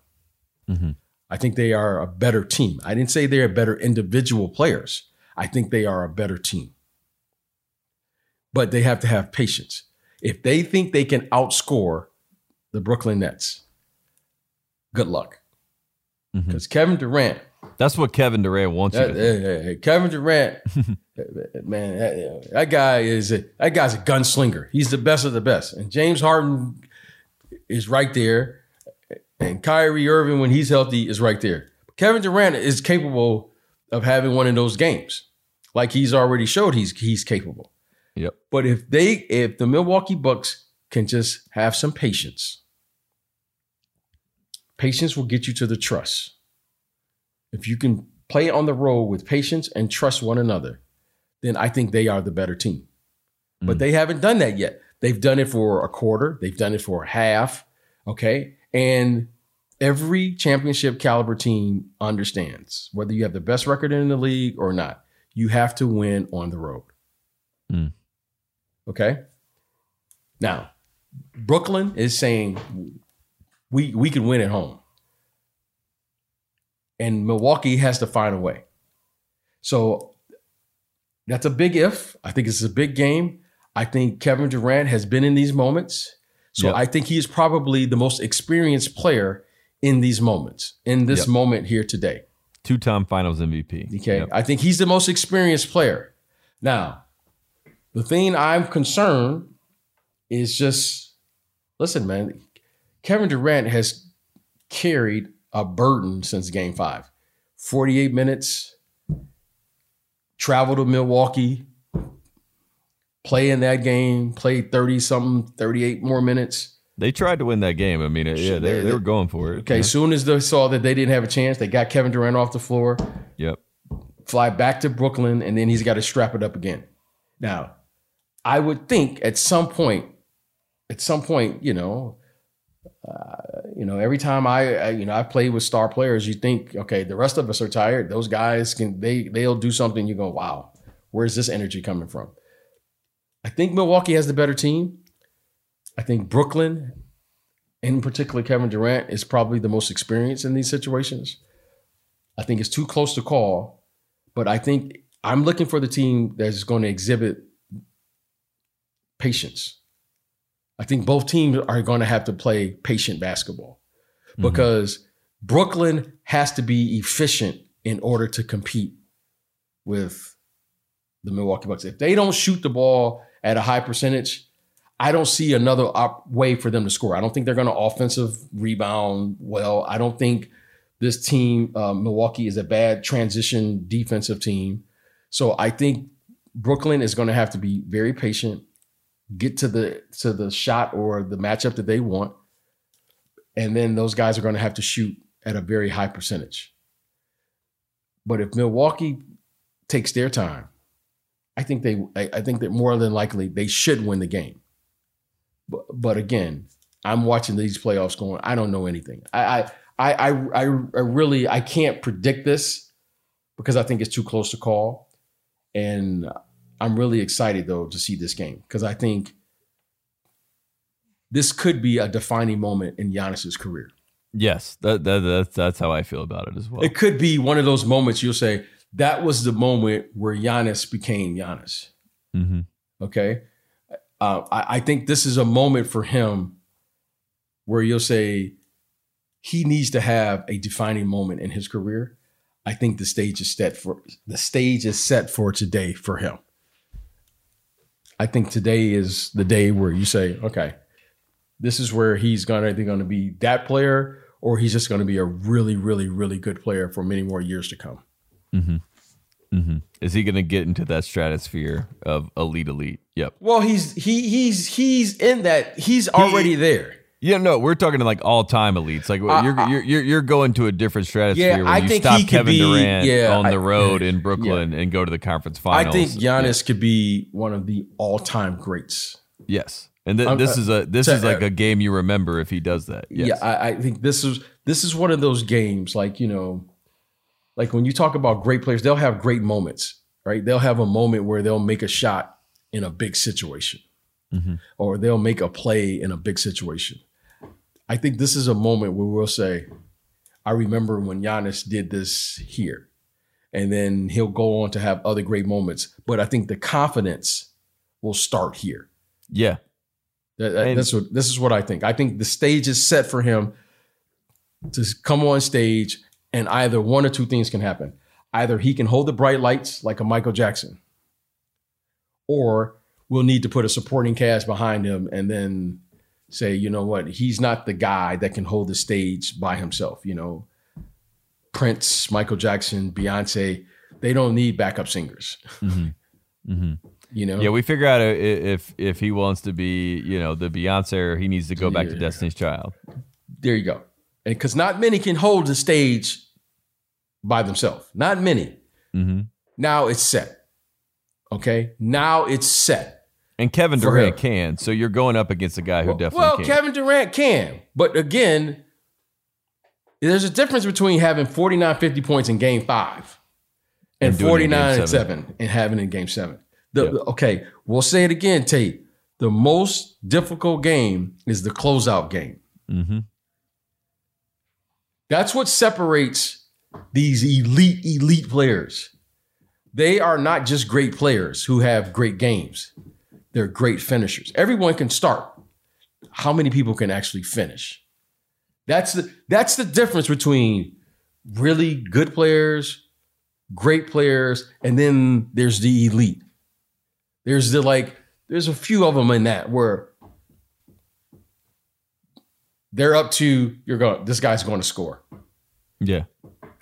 Mm-hmm. I think they are a better team. I didn't say they're better individual players. I think they are a better team. But they have to have patience. If they think they can outscore the Brooklyn Nets, good luck. Because mm-hmm. Kevin Durant. That's what Kevin Durant wants that, you to hey, hey, hey, Kevin Durant. Man, that, that guy is a, that guy's a gunslinger. He's the best of the best. And James Harden is right there. And Kyrie Irving, when he's healthy, is right there. Kevin Durant is capable of having one of those games. Like he's already showed he's he's capable. Yep. But if they if the Milwaukee Bucks can just have some patience, patience will get you to the trust. If you can play on the road with patience and trust one another, then I think they are the better team. But mm. they haven't done that yet. They've done it for a quarter. They've done it for a half. Okay. And every championship caliber team understands whether you have the best record in the league or not, you have to win on the road. Mm. Okay. Now, Brooklyn is saying we, we can win at home. And Milwaukee has to find a way. So that's a big if. I think it's a big game. I think Kevin Durant has been in these moments. So yep. I think he is probably the most experienced player in these moments, in this yep. moment here today. Two-time finals M V P. Okay. Yep. I think he's the most experienced player. Now, the thing I'm concerned is just, listen, man, Kevin Durant has carried a burden since game five. forty-eight minutes, travel to Milwaukee, play in that game, play thirty-something, thirty-eight more minutes. They tried to win that game. I mean, it, yeah, they, they were going for it. Okay, yeah. Soon as they saw that they didn't have a chance, they got Kevin Durant off the floor. Yep. Fly back to Brooklyn, and then he's got to strap it up again. Now, I would think at some point, at some point, you know, uh, you know, every time I, I, you know, I played with star players, you think, okay, the rest of us are tired. Those guys can, they, they'll do something. You go, wow, where's this energy coming from? I think Milwaukee has the better team. I think Brooklyn, in particular Kevin Durant, is probably the most experienced in these situations. I think it's too close to call, but I think I'm looking for the team that's going to exhibit patience. I think both teams are going to have to play patient basketball because mm-hmm. Brooklyn has to be efficient in order to compete with the Milwaukee Bucks. If they don't shoot the ball at a high percentage, I don't see another op- way for them to score. I don't think they're going to offensive rebound well. I don't think this team, uh, Milwaukee, is a bad transition defensive team. So I think Brooklyn is going to have to be very patient, get to the to the shot or the matchup that they want, and then those guys are going to have to shoot at a very high percentage. But if Milwaukee takes their time, I think they I, I think that more than likely they should win the game. But again, I'm watching these playoffs going, I don't know anything. I I I I I really I can't predict this because I think it's too close to call. And I'm really excited though to see this game because I think this could be a defining moment in Giannis's career. Yes, that, that that's that's how I feel about it as well. It could be one of those moments you'll say that was the moment where Giannis became Giannis. Mm-hmm. Okay. Uh, I, I think this is a moment for him where you'll say he needs to have a defining moment in his career. I think the stage is set for the stage is set for today for him. I think today is the day where you say, okay, this is where he's gonna either gonna be that player or he's just gonna be a really, really, really good player for many more years to come. Mm-hmm. Mm-hmm. Is he going to get into that stratosphere of elite elite? Yep. Well, he's he he's he's in that. He's already he, there. Yeah, no, we're talking like all time elites. Like uh, you're, you're you're you're going to a different stratosphere yeah, when I you think stop Kevin be, Durant yeah, on the road I, in Brooklyn yeah. and go to the conference finals. I think Giannis yeah. could be one of the all time greats. Yes, and th- this uh, is a this to, is like uh, a game you remember if he does that. Yes. Yeah, I, I think this is this is one of those games like you know. Like when you talk about great players, they'll have great moments, right? They'll have a moment where they'll make a shot in a big situation mm-hmm. or they'll make a play in a big situation. I think this is a moment where we'll say, I remember when Giannis did this here, and then he'll go on to have other great moments. But I think the confidence will start here. Yeah. That, that, that's what, this is what I think. I think the stage is set for him to come on stage. And either one or two things can happen. Either he can hold the bright lights like a Michael Jackson, or we'll need to put a supporting cast behind him and then say, you know what, he's not the guy that can hold the stage by himself. You know, Prince, Michael Jackson, Beyonce, they don't need backup singers. Mm-hmm. Mm-hmm. You know, yeah, we figure out if if he wants to be, you know, the Beyonce, or he needs to go back yeah. to Destiny's Child. There you go. And because not many can hold the stage by themselves. Not many. Mm-hmm. Now it's set. Okay? Now it's set. And Kevin Durant can. So you're going up against a guy who well, definitely well, can. Well, Kevin Durant can. But again, there's a difference between having forty-nine, fifty points in game five and, and forty-nine and seven and having it in game seven. The, yep. the, okay, we'll say it again, Tate. The most difficult game is the closeout game. Mm-hmm. That's what separates these elite, elite players. They are not just great players who have great games. They're great finishers. Everyone can start. How many people can actually finish? That's the, that's the difference between really good players, great players, and then there's the elite. There's the like, there's a few of them in that where they're up to, you're going, this guy's going to score. Yeah.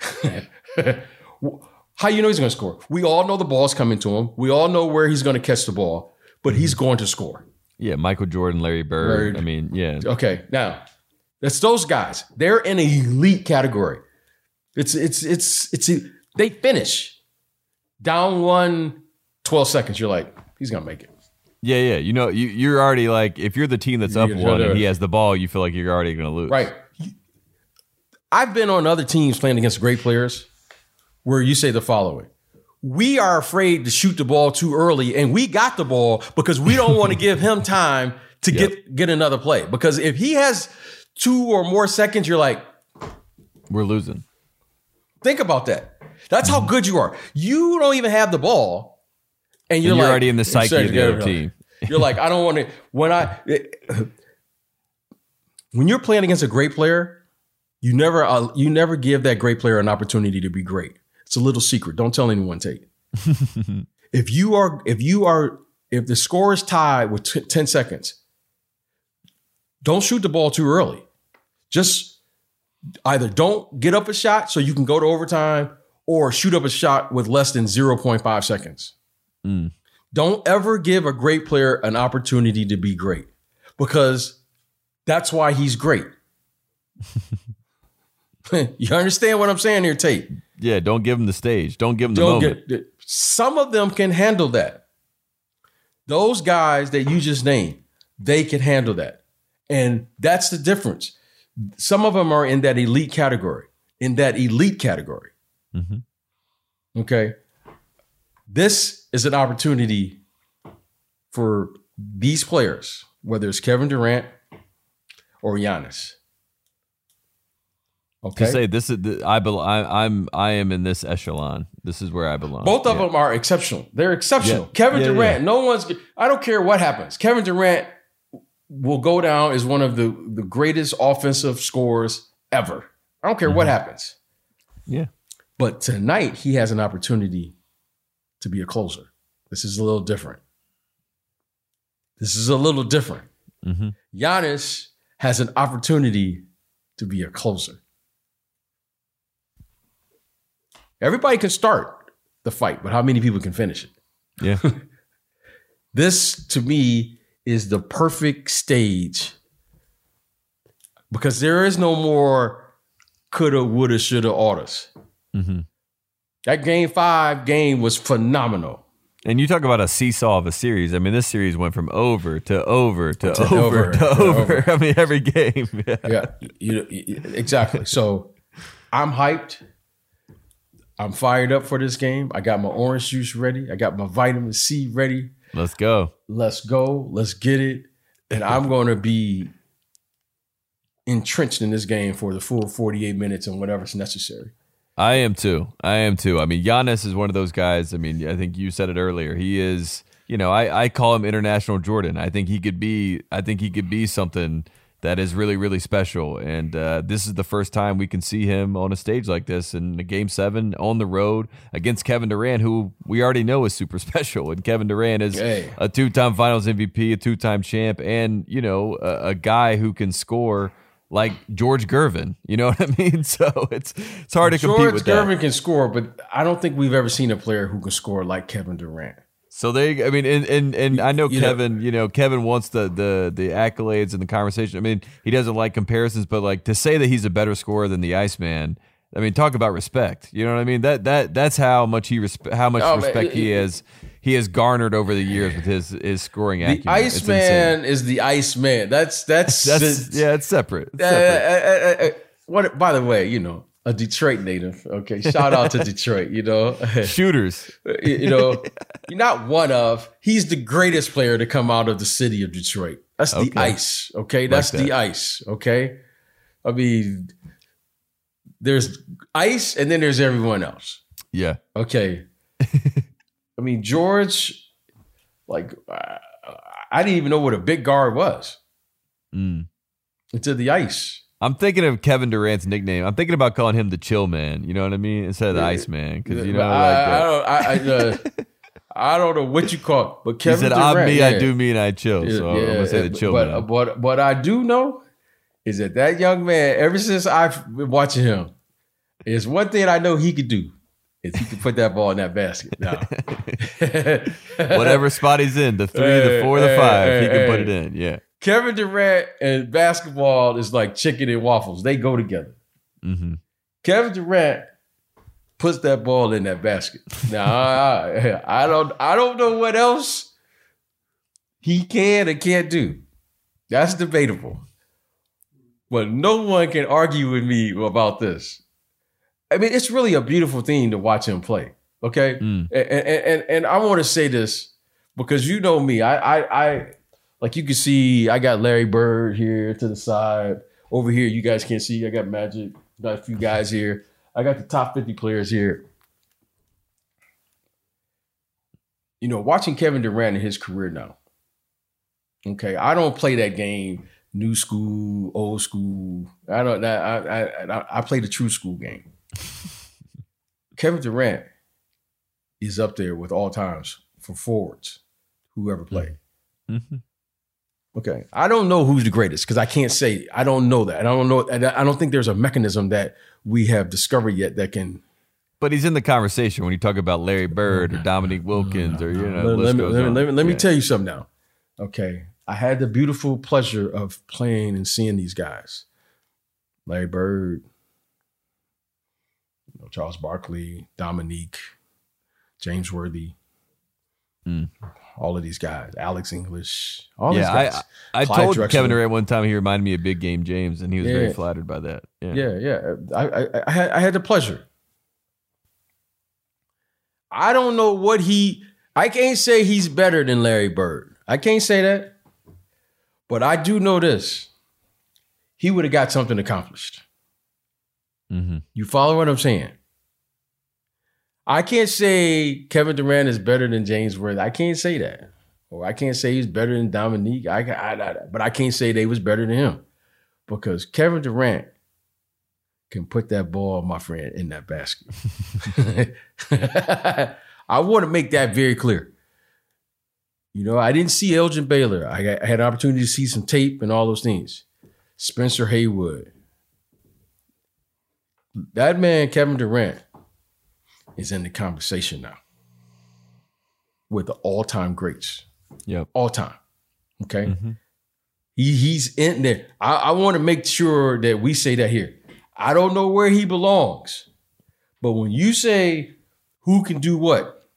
How you know he's going to score? We all know the ball's coming to him. We all know where he's going to catch the ball. but he's going to score. Yeah, Michael Jordan, Larry Bird. Bird. I mean, yeah. Okay, now that's those guys. They're in an elite category. It's it's it's it's they finish down one, twelve seconds. You're like, he's gonna make it. Yeah, yeah. You know, you you're already like, if you're the team that's up one and he has the ball, you feel like you're already gonna lose. Right. I've been on other teams playing against great players where you say the following. We are afraid to shoot the ball too early, and we got the ball because we don't want to give him time to yep. get get another play. Because if he has two or more seconds, you're like, we're losing. Think about that. That's how good you are. You don't even have the ball, and you're, and you're like, already in the psyche of the other team. You're like, I don't want to. When I when you're playing against a great player, you never uh, you never give that great player an opportunity to be great. It's a little secret. Don't tell anyone, Tate. If you are, if you are, if the score is tied with t- ten seconds, don't shoot the ball too early. Just either don't get up a shot so you can go to overtime, or shoot up a shot with less than zero point five seconds. Mm. Don't ever give a great player an opportunity to be great, because that's why he's great. You understand what I'm saying here, Tate? Yeah, don't give them the stage. Don't give them the don't moment. Get, some of them can handle that. Those guys that you just named, they can handle that. And that's the difference. Some of them are in that elite category, in that elite category. Mm-hmm. Okay. This is an opportunity for these players, whether it's Kevin Durant or Giannis. Okay. To say this is the, I bel I, I'm I am in this echelon. This is where I belong. Both of yeah. them are exceptional. They're exceptional. Yeah. Kevin yeah, Durant. Yeah. No one's. I don't care what happens. Kevin Durant will go down as one of the, the greatest offensive scorers ever. I don't care mm-hmm. what happens. Yeah. But tonight he has an opportunity to be a closer. This is a little different. This is a little different. Mm-hmm. Giannis has an opportunity to be a closer. Everybody can start the fight, but how many people can finish it? Yeah. This, to me, is the perfect stage, because there is no more coulda, woulda, shoulda, oughtas. Mm-hmm. That game five game was phenomenal. And you talk about a seesaw of a series. I mean, this series went from over to over to, to over, over to over. over. I mean, every game. Yeah, yeah you, you, exactly. So I'm hyped. I'm fired up for this game. I got my orange juice ready. I got my vitamin C ready. Let's go. Let's go. Let's get it. And I'm going to be entrenched in this game for the full forty-eight minutes and whatever's necessary. I am too. I am too. I mean, Giannis is one of those guys. I mean, I think you said it earlier. He is, you know, I, I call him International Jordan. I think he could be, I think he could be something that is really, really special. And uh, this is the first time we can see him on a stage like this in Game seven on the road against Kevin Durant, who we already know is super special. And Kevin Durant is hey. a two-time Finals M V P, a two-time champ, and, you know, a, a guy who can score like George Gervin. You know what I mean? So it's it's hard to George compete with Gervin that. Gervin can score, but I don't think we've ever seen a player who can score like Kevin Durant. So they, I mean, and and, and I know you Kevin, know. you know, Kevin wants the, the the accolades and the conversation. I mean, he doesn't like comparisons, but like to say that he's a better scorer than the Iceman, I mean, talk about respect. You know what I mean? That that that's how much he respe- how much oh, respect man. he has he has garnered over the years with his his scoring acumen. The Iceman is the Iceman. That's that's, that's the, yeah, it's separate. It's separate. Uh, uh, uh, uh, what? By the way, you know. A Detroit native. Okay. Shout out to Detroit, you know. Shooters. You know, you're not one of. He's the greatest player to come out of the city of Detroit. That's okay. the ice. Okay. That's like that. the ice. Okay. I mean, there's ice and then there's everyone else. Yeah. Okay. I mean, George, like, I didn't even know what a big guard was mm. until the ice. I'm thinking of Kevin Durant's nickname. I'm thinking about calling him the Chill Man. You know what I mean? Instead of the Ice Man, because you know I, like I don't. I, I, uh, I don't know what you call it, but Kevin he said, Durant. I me, yeah. I do mean I chill. So yeah, I'm gonna say the Chill but, Man. But what, what I do know is that that young man, ever since I've been watching him, is one thing I know he could do, is he can put that ball in that basket. No. Whatever spot he's in, the three, hey, the four, hey, the five, hey, he can hey. put it in. Yeah. Kevin Durant and basketball is like chicken and waffles. They go together. Mm-hmm. Kevin Durant puts that ball in that basket. Now, I, I don't I don't know what else he can and can't do. That's debatable. But no one can argue with me about this. I mean, it's really a beautiful thing to watch him play. Okay? Mm. And, and, and I want to say this because you know me. I, I, I like you can see I got Larry Bird here to the side. Over here, you guys can't see. I got Magic. Got a few guys here. I got the top fifty players here. You know, watching Kevin Durant in his career now. Okay, I don't play that game, new school, old school. I don't. I I I play the true school game. Kevin Durant is up there with all times for forwards, whoever played. Mm-hmm. Okay, I don't know who's the greatest because I can't say I don't know that. I don't know. I don't think there's a mechanism that we have discovered yet that can. But he's in the conversation when you talk about Larry Bird or Dominique Wilkins or you know. Let, let, me, let, me, let, me, let yeah. me tell you something now. Okay, I had the beautiful pleasure of playing and seeing these guys, Larry Bird, you know, Charles Barkley, Dominique, James Worthy. Mm. All of these guys, Alex English, all yeah, these guys. I, I told Drexler. Kevin Durant one time he reminded me of Big Game James, and he was yeah. very flattered by that. Yeah, yeah. yeah. I, I, I, had, I had the pleasure. I don't know what he – I can't say he's better than Larry Bird. I can't say that. But I do know this. He would have got something accomplished. Mm-hmm. You follow what I'm saying? I can't say Kevin Durant is better than James Worthy. I can't say that. Or I can't say he's better than Dominique. I, I, I, but I can't say they was better than him because Kevin Durant can put that ball, my friend, in that basket. I want to make that very clear. You know, I didn't see Elgin Baylor. I, got, I had an opportunity to see some tape and all those things. Spencer Haywood. That man, Kevin Durant, is in the conversation now with the all-time greats. Yeah, all-time. Okay, mm-hmm. he he's in there. I, I want to make sure that we say that here. I don't know where he belongs, but when you say who can do what,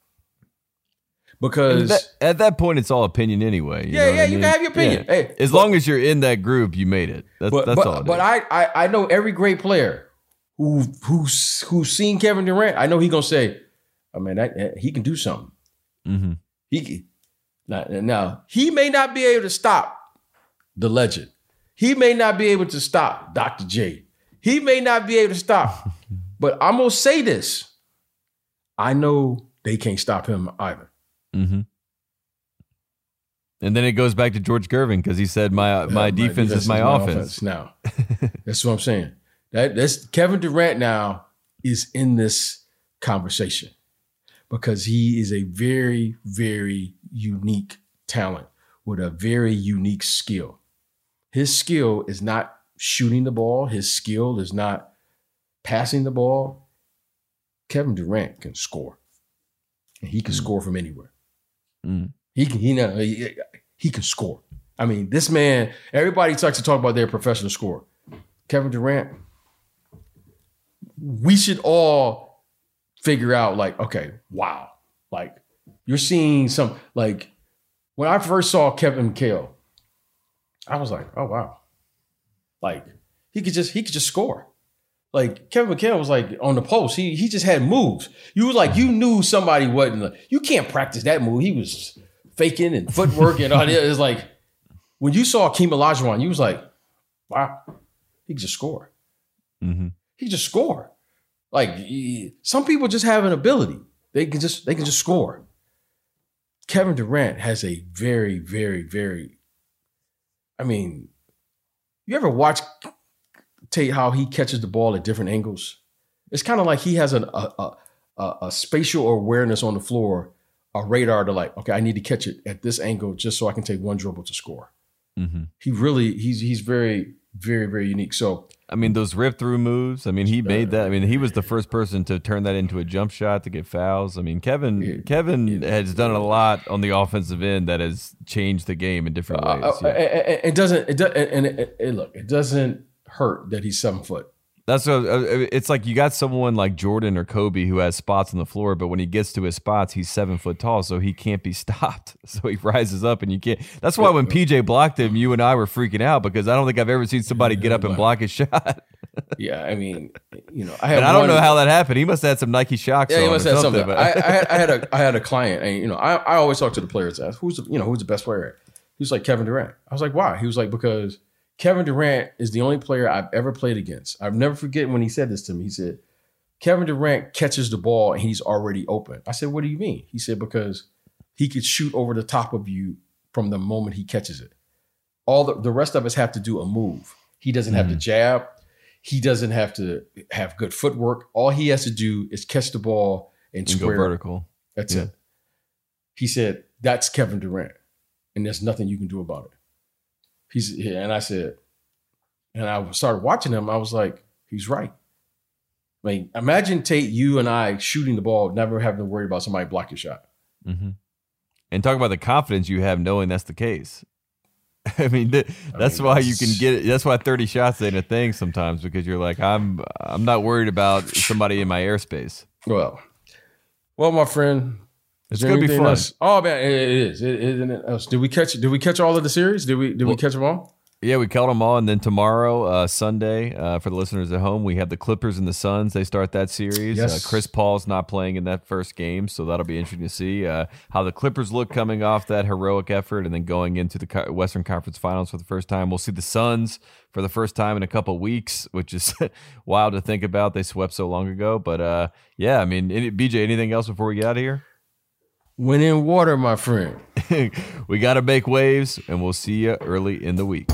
because that, at that point it's all opinion anyway. You yeah, know yeah, I mean? You can have your opinion. Yeah. Hey, as but, long as you're in that group, you made it. That's, but, that's but, all. It but is. I, I I know every great player. Who, who's who's seen Kevin Durant? I know he's gonna say, "I mean, that, he can do something." Mm-hmm. He now, now he may not be able to stop the legend. He may not be able to stop Doctor J. He may not be able to stop. But I'm gonna say this: I know they can't stop him either. Mm-hmm. And then it goes back to George Gervin because he said, "My my yeah, defense, defense is my, is my offense. offense." Now that's what I'm saying. That that's Kevin Durant now is in this conversation because he is a very, very unique talent with a very unique skill. His skill is not shooting the ball. His skill is not passing the ball. Kevin Durant can score. And he can mm. score from anywhere. Mm. He can he, not, he, he can score. I mean, this man, everybody talks to talk about their professional score. Kevin Durant. We should all figure out, like, okay, wow. Like, you're seeing some, like, when I first saw Kevin McHale, I was like, oh, wow. Like, he could just, he could just score. Like, Kevin McHale was, like, on the post. He he just had moves. You was like, you knew somebody wasn't, you can't practice that move. He was faking and footwork and all that. It's like, when you saw Akeem Olajuwon, you was like, wow, he could just score. Mm-hmm. He just score. Like he, some people just have an ability. They can just they can just score. Kevin Durant has a very, very, very. I mean, you ever watch Tay how he catches the ball at different angles? It's kind of like he has an, a, a a spatial awareness on the floor, a radar to like, okay, I need to catch it at this angle just so I can take one dribble to score. Mm-hmm. He really he's he's very, very, very unique. So I mean, those rip-through moves. I mean, he made that. I mean, he was the first person to turn that into a jump shot, to get fouls. I mean, Kevin yeah. Kevin yeah. has done a lot on the offensive end that has changed the game in different ways. Uh, yeah. it, it doesn't. It does, and it, it, look, it doesn't hurt that he's seven foot. That's what, it's like you got someone like Jordan or Kobe who has spots on the floor, but when he gets to his spots, he's seven foot tall, so he can't be stopped. So he rises up, and you can't. That's why when P J blocked him, you and I were freaking out, because I don't think I've ever seen somebody get up and block his shot. Yeah, I mean, you know, I have. And I don't one, know how that happened. He must have had some Nike shocks. Yeah, he must have something. something. I, I, had, I had a I had a client, and you know, I, I always talk to the players. Ask who's the, you know who's the best player? He was like Kevin Durant. I was like, why? He was like, because Kevin Durant is the only player I've ever played against. I've never forget when he said this to me. He said, Kevin Durant catches the ball and he's already open. I said, what do you mean? He said, because he could shoot over the top of you from the moment he catches it. All the, the rest of us have to do a move. He doesn't mm-hmm. have to jab. He doesn't have to have good footwork. All he has to do is catch the ball and, and square go vertical. That's yeah. it. He said, that's Kevin Durant, and there's nothing you can do about it. He's yeah, and I said, and I started watching him. I was like, he's right. Like, imagine Tate, you and I shooting the ball, never having to worry about somebody blocking your shot. Mm-hmm. And talk about the confidence you have knowing that's the case. I mean, th- I that's mean, why that's... you can get it. That's why thirty shots ain't a thing sometimes, because you're like, I'm I'm not worried about somebody in my airspace. Well, well, my friend. It's gonna be fun. Else? Oh man, it, it is. It, it, it, did we catch? Did we catch all of the series? Did we? Did well, we catch them all? Yeah, we caught them all. And then tomorrow, uh, Sunday, uh, for the listeners at home, we have the Clippers and the Suns. They start that series. Yes. Uh, Chris Paul's not playing in that first game, so that'll be interesting to see uh, how the Clippers look coming off that heroic effort and then going into the Western Conference Finals for the first time. We'll see the Suns for the first time in a couple of weeks, which is wild to think about. They swept so long ago, but uh, yeah, I mean, any, B J, anything else before we get out of here? Win in water, my friend. We got to make waves, and we'll see you early in the week.